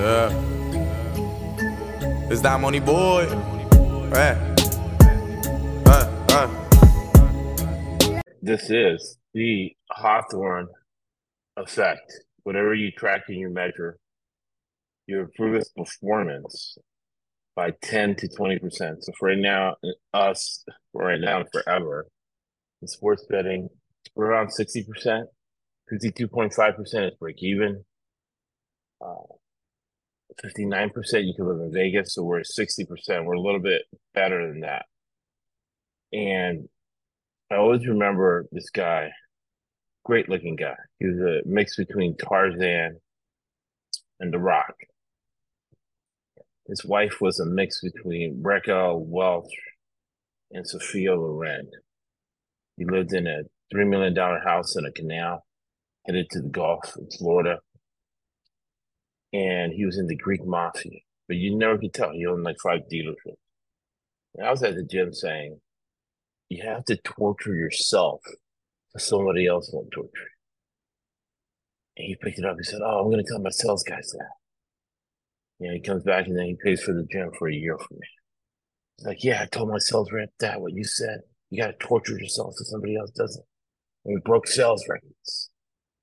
Yeah. It's that money, boy. Yeah. This is the Hawthorne effect. Whatever you track and you measure, you improve its performance by 10 to 20%. So for right now, and forever, in sports betting, we're around 60%. 52.5% is break even. 59% you can live in Vegas, so we're at 60%. We're a little bit better than that. And I always remember this guy, great-looking guy. He was a mix between Tarzan and The Rock. His wife was a mix between Raquel Welch and Sophia Loren. He lived in a $3 million house in a canal, headed to the Gulf of Florida. And he was in the Greek Mafia. But you never could tell. He owned like 5 dealerships. And I was at the gym saying, you have to torture yourself so somebody else won't torture you. And he picked it up. He said, oh, I'm going to tell my sales guys that. You know, he comes back and then he pays for the gym for a year for me. He's like, yeah, I told my sales rep that, what you said. You got to torture yourself so somebody else doesn't. And we broke sales records.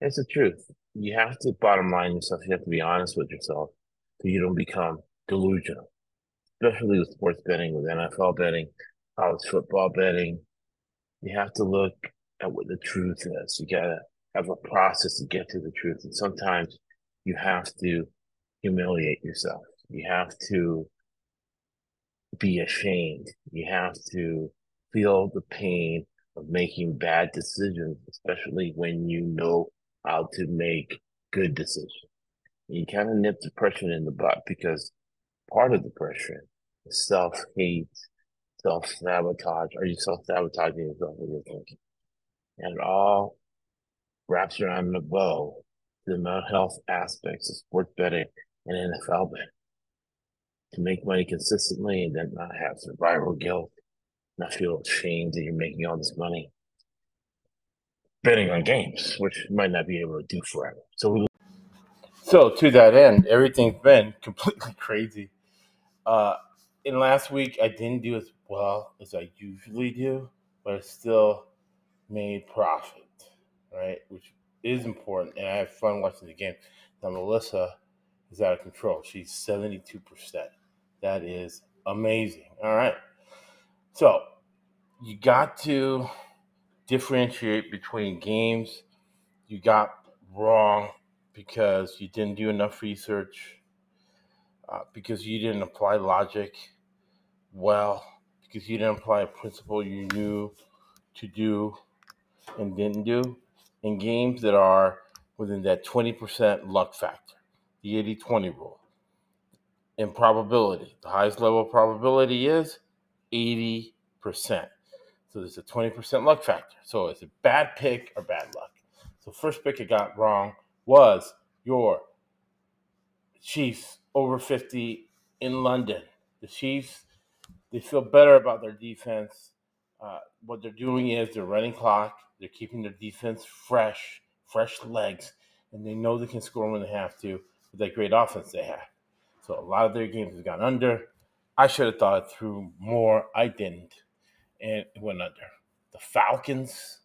That's the truth. You have to bottom line yourself. You have to be honest with yourself so you don't become delusional, especially with sports betting, with NFL betting, college football betting. You have to look at what the truth is. You got to have a process to get to the truth. And sometimes you have to humiliate yourself. You have to be ashamed. You have to feel the pain of making bad decisions, especially when you know how to make good decisions. You kind of nip depression in the butt because part of depression is self-hate, self-sabotage. Are you self-sabotaging yourself with your thinking? And it all wraps around in a bow to the mental health aspects of sports betting and NFL betting. To make money consistently and then not have survival guilt, not feel ashamed that you're making all this money betting on games, which you might not be able to do forever. So to that end, everything's been completely crazy. And last week, I didn't do as well as I usually do, but I still made profit, right? Which is important, and I had fun watching the game. Now, Melissa is out of control. She's 72%. That is amazing. All right. So you got to differentiate between games you got wrong because you didn't do enough research, because you didn't apply logic well, because you didn't apply a principle you knew to do and didn't do, and games that are within that 20% luck factor, the 80-20 rule, and probability. The highest level of probability is 80%. So there's a 20% luck factor. So it's a bad pick or bad luck. So first pick I got wrong was your Chiefs over 50 in London. The Chiefs, they feel better about their defense. What they're doing is they're running clock. They're keeping their defense fresh legs. And they know they can score when they have to with that great offense they have. So a lot of their games have gone under. I should have thought it through more. I didn't. And it went under. The Falcons,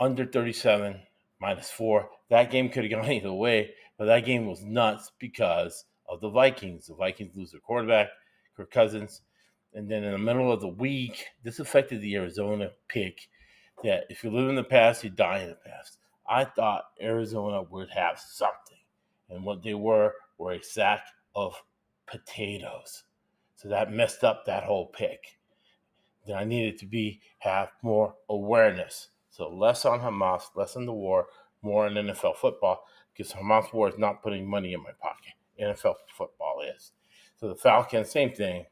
under 37, -4. That game could have gone either way, but that game was nuts because of the Vikings. The Vikings lose their quarterback, Kirk Cousins. And then in the middle of the week, this affected the Arizona pick that if you live in the past, you die in the past. I thought Arizona would have something. And what they were a sack of potatoes. So that messed up that whole pick. Then I needed to have more awareness. So less on Hamas, less on the war, more on NFL football, because Hamas war is not putting money in my pocket. NFL football is. So the Falcons, same thing.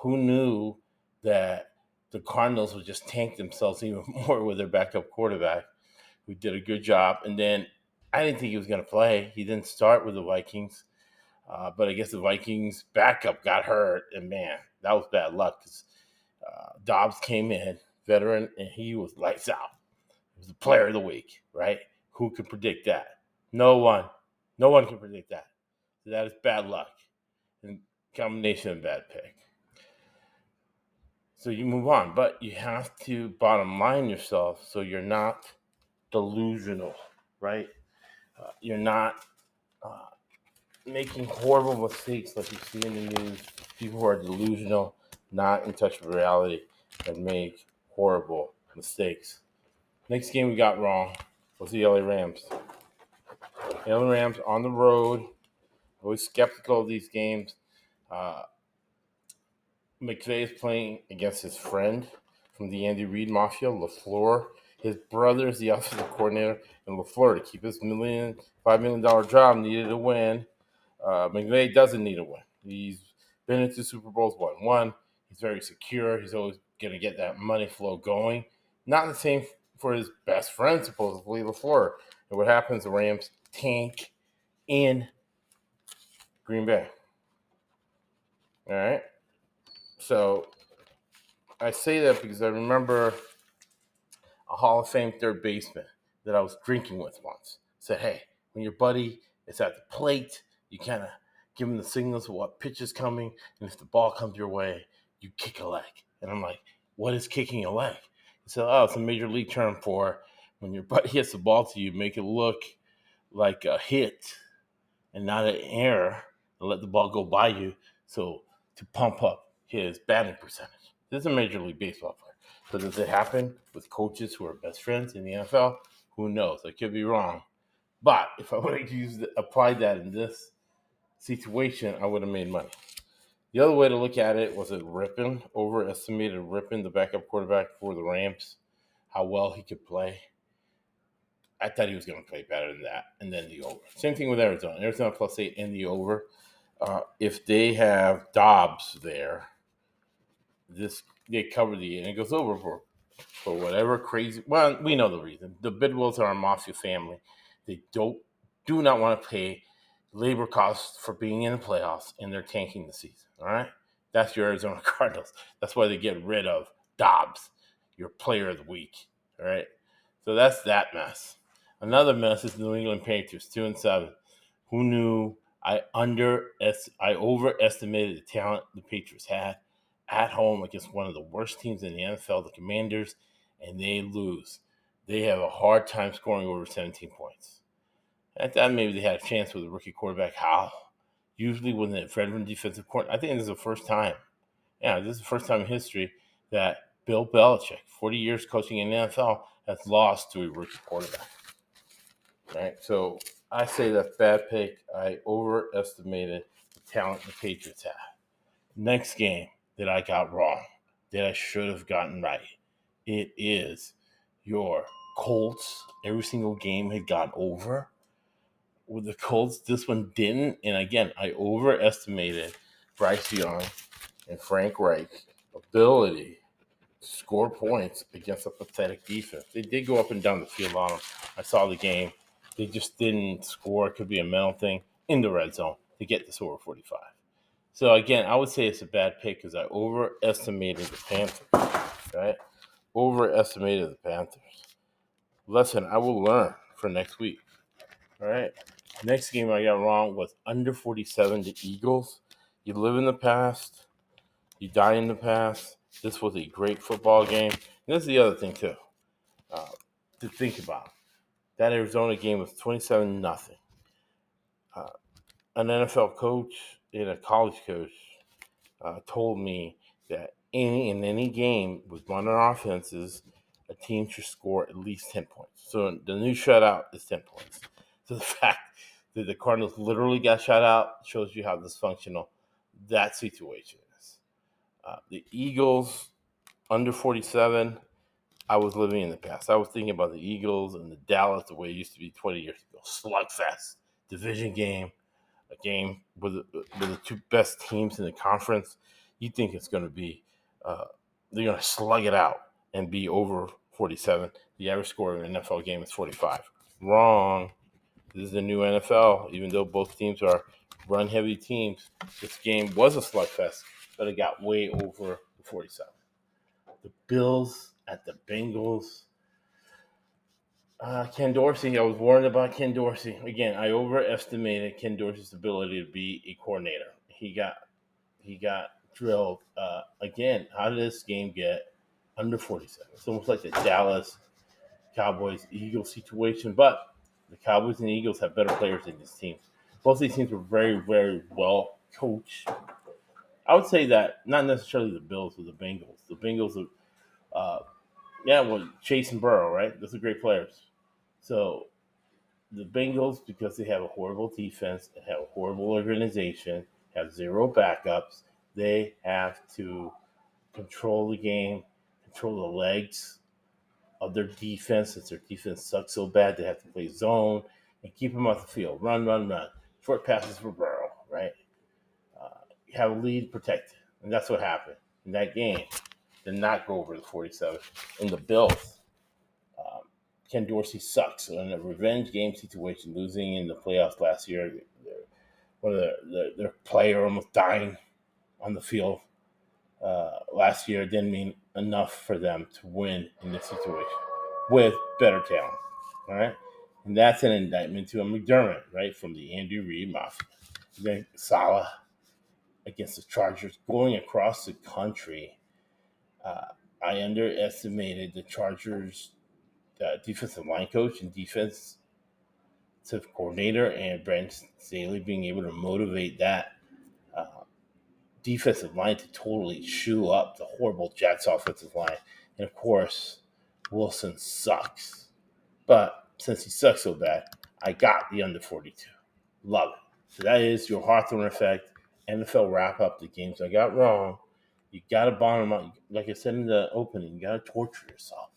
Who knew that the Cardinals would just tank themselves even more with their backup quarterback, who did a good job. And then I didn't think he was going to play. He didn't start with the Vikings. But I guess the Vikings backup got hurt. And, man, that was bad luck because Dobbs came in, veteran, and he was lights out. He was the player of the week, right? Who could predict that? No one. No one can predict that. That is bad luck and combination of bad pick. So you move on, but you have to bottom line yourself so you're not delusional, right? You're not making horrible mistakes like you see in the news. People who are delusional, not in touch with reality, and make horrible mistakes. Next game we got wrong was the LA Rams. The LA Rams on the road. Always skeptical of these games. McVay is playing against his friend from the Andy Reid Mafia, LaFleur. His brother is the offensive coordinator, and LaFleur, to keep his $5 million job, needed a win. McVay doesn't need a win. He's been into Super Bowls 1-1. He's very secure. He's always going to get that money flow going. Not the same for his best friend, supposedly, LaFleur. And what happens, the Rams tank in Green Bay. All right. So I say that because I remember a Hall of Fame third baseman that I was drinking with once said, hey, when your buddy is at the plate, you kind of give him the signals of what pitch is coming. And if the ball comes your way, you kick a leg. And I'm like, what is kicking a leg? He said, oh, it's a major league term for when your buddy hits the ball to you, make it look like a hit and not an error, and let the ball go by you, so to pump up his batting percentage. This is a Major League Baseball player. So does it happen with coaches who are best friends in the NFL? Who knows? I could be wrong. But if I would have applied that in this situation, I would have made money. The other way to look at it was that Rippon, overestimated Rippon, the backup quarterback for the Rams, how well he could play. I thought he was going to play better than that, and then the over. Same thing with Arizona. Arizona +8 and the over. If they have Dobbs there, they cover the and it goes over for whatever crazy. Well, we know the reason. The Bidwells are a mafia family. They do not want to pay labor costs for being in the playoffs, and they're tanking the season. All right, that's your Arizona Cardinals. That's why they get rid of Dobbs, your player of the week. All right, so that's that mess. Another mess is the New England Patriots, 2-7. Who knew? I overestimated the talent the Patriots had at home against one of the worst teams in the NFL, the Commanders, and they lose. They have a hard time scoring over 17 points. I thought maybe they had a chance with a rookie quarterback, Howell. Usually when the veteran defensive coordinator, I think this is the first time. Yeah, this is the first time in history that Bill Belichick, 40 years coaching in the NFL, has lost to a rookie quarterback. All right, so I say that's bad pick. I overestimated the talent the Patriots have. Next game that I got wrong, that I should have gotten right, it is your Colts. Every single game had gone over. With the Colts, this one didn't. And again, I overestimated Bryce Young and Frank Reich's ability score points against a pathetic defense. They did go up and down the field on them. I saw the game. They just didn't score. It could be a mental thing in the red zone to get this over 45. So, again, I would say it's a bad pick because I overestimated the Panthers, right? Overestimated the Panthers. Lesson I will learn for next week, all right? Next game I got wrong was under 47, the Eagles. You live in the past. You die in the past. This was a great football game. And this is the other thing, too, to think about. That Arizona game was 27-0. An NFL coach and a college coach told me that in any game with running offenses, a team should score at least 10 points. So the new shutout is 10 points. So the fact that the Cardinals literally got shut out shows you how dysfunctional that situation is. The Eagles, under 47, I was living in the past. I was thinking about the Eagles and the Dallas the way it used to be 20 years ago. Slugfest, division game, a game with the two best teams in the conference. You think it's going to be they're going to slug it out and be over 47. The average score in an NFL game is 45. Wrong. This is the new NFL. Even though both teams are run-heavy teams, this game was a slugfest. But it got way over the 47. The Bills at the Bengals. Ken Dorsey, I was warned about Ken Dorsey. Again, I overestimated Ken Dorsey's ability to be a coordinator. He got drilled. Again, how did this game get under 47? It's almost like the Dallas Cowboys-Eagles situation, but the Cowboys and the Eagles have better players than this team. Both of these teams were very, very well coached. I would say that not necessarily the Bills or the Bengals. The Bengals are Chase and Burrow, right? Those are great players. So the Bengals, because they have a horrible defense, they have a horrible organization, have zero backups, they have to control the game, control the legs of their defense. Since their defense sucks so bad, they have to play zone and keep them off the field. Run. Short passes for Burrow, right? Have a lead, protect it. And that's what happened in that game. Did not go over the 47 in the Bills. Ken Dorsey sucks. So in a revenge game situation, losing in the playoffs last year, their player almost dying on the field last year didn't mean enough for them to win in this situation with better talent. All right? And that's an indictment to a McDermott, right, from the Andy Reid Mafia. Then Salah against the Chargers going across the country. I underestimated the Chargers' defensive line coach and defensive coordinator and Brent Staley being able to motivate that defensive line to totally chew up the horrible Jets offensive line. And, of course, Wilson sucks. But since he sucks so bad, I got the under 42. Love it. So that is your Hawthorne Effect NFL wrap-up, the games I got wrong. You got to bond them out. Like I said in the opening, you got to torture yourself,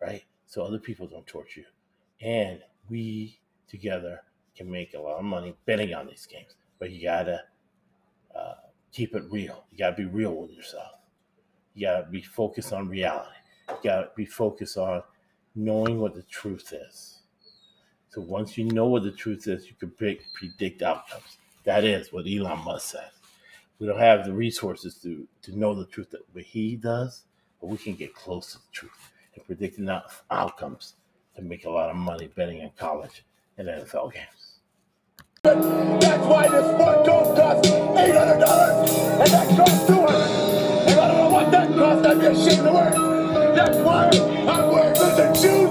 right? So other people don't torture you. And we together can make a lot of money betting on these games. But you got to keep it real. You got to be real with yourself. You got to be focused on reality. You got to be focused on knowing what the truth is. So once you know what the truth is, you can predict outcomes. That is what Elon Musk said. We don't have the resources to know the truth that what he does, but we can get close to the truth and predict enough outcomes to make a lot of money betting in college and NFL games. That's why this sport cost us $800, and that cost $200. If I don't know what that cost, I'd be ashamed to work. That's why I'm wearing such a shoe.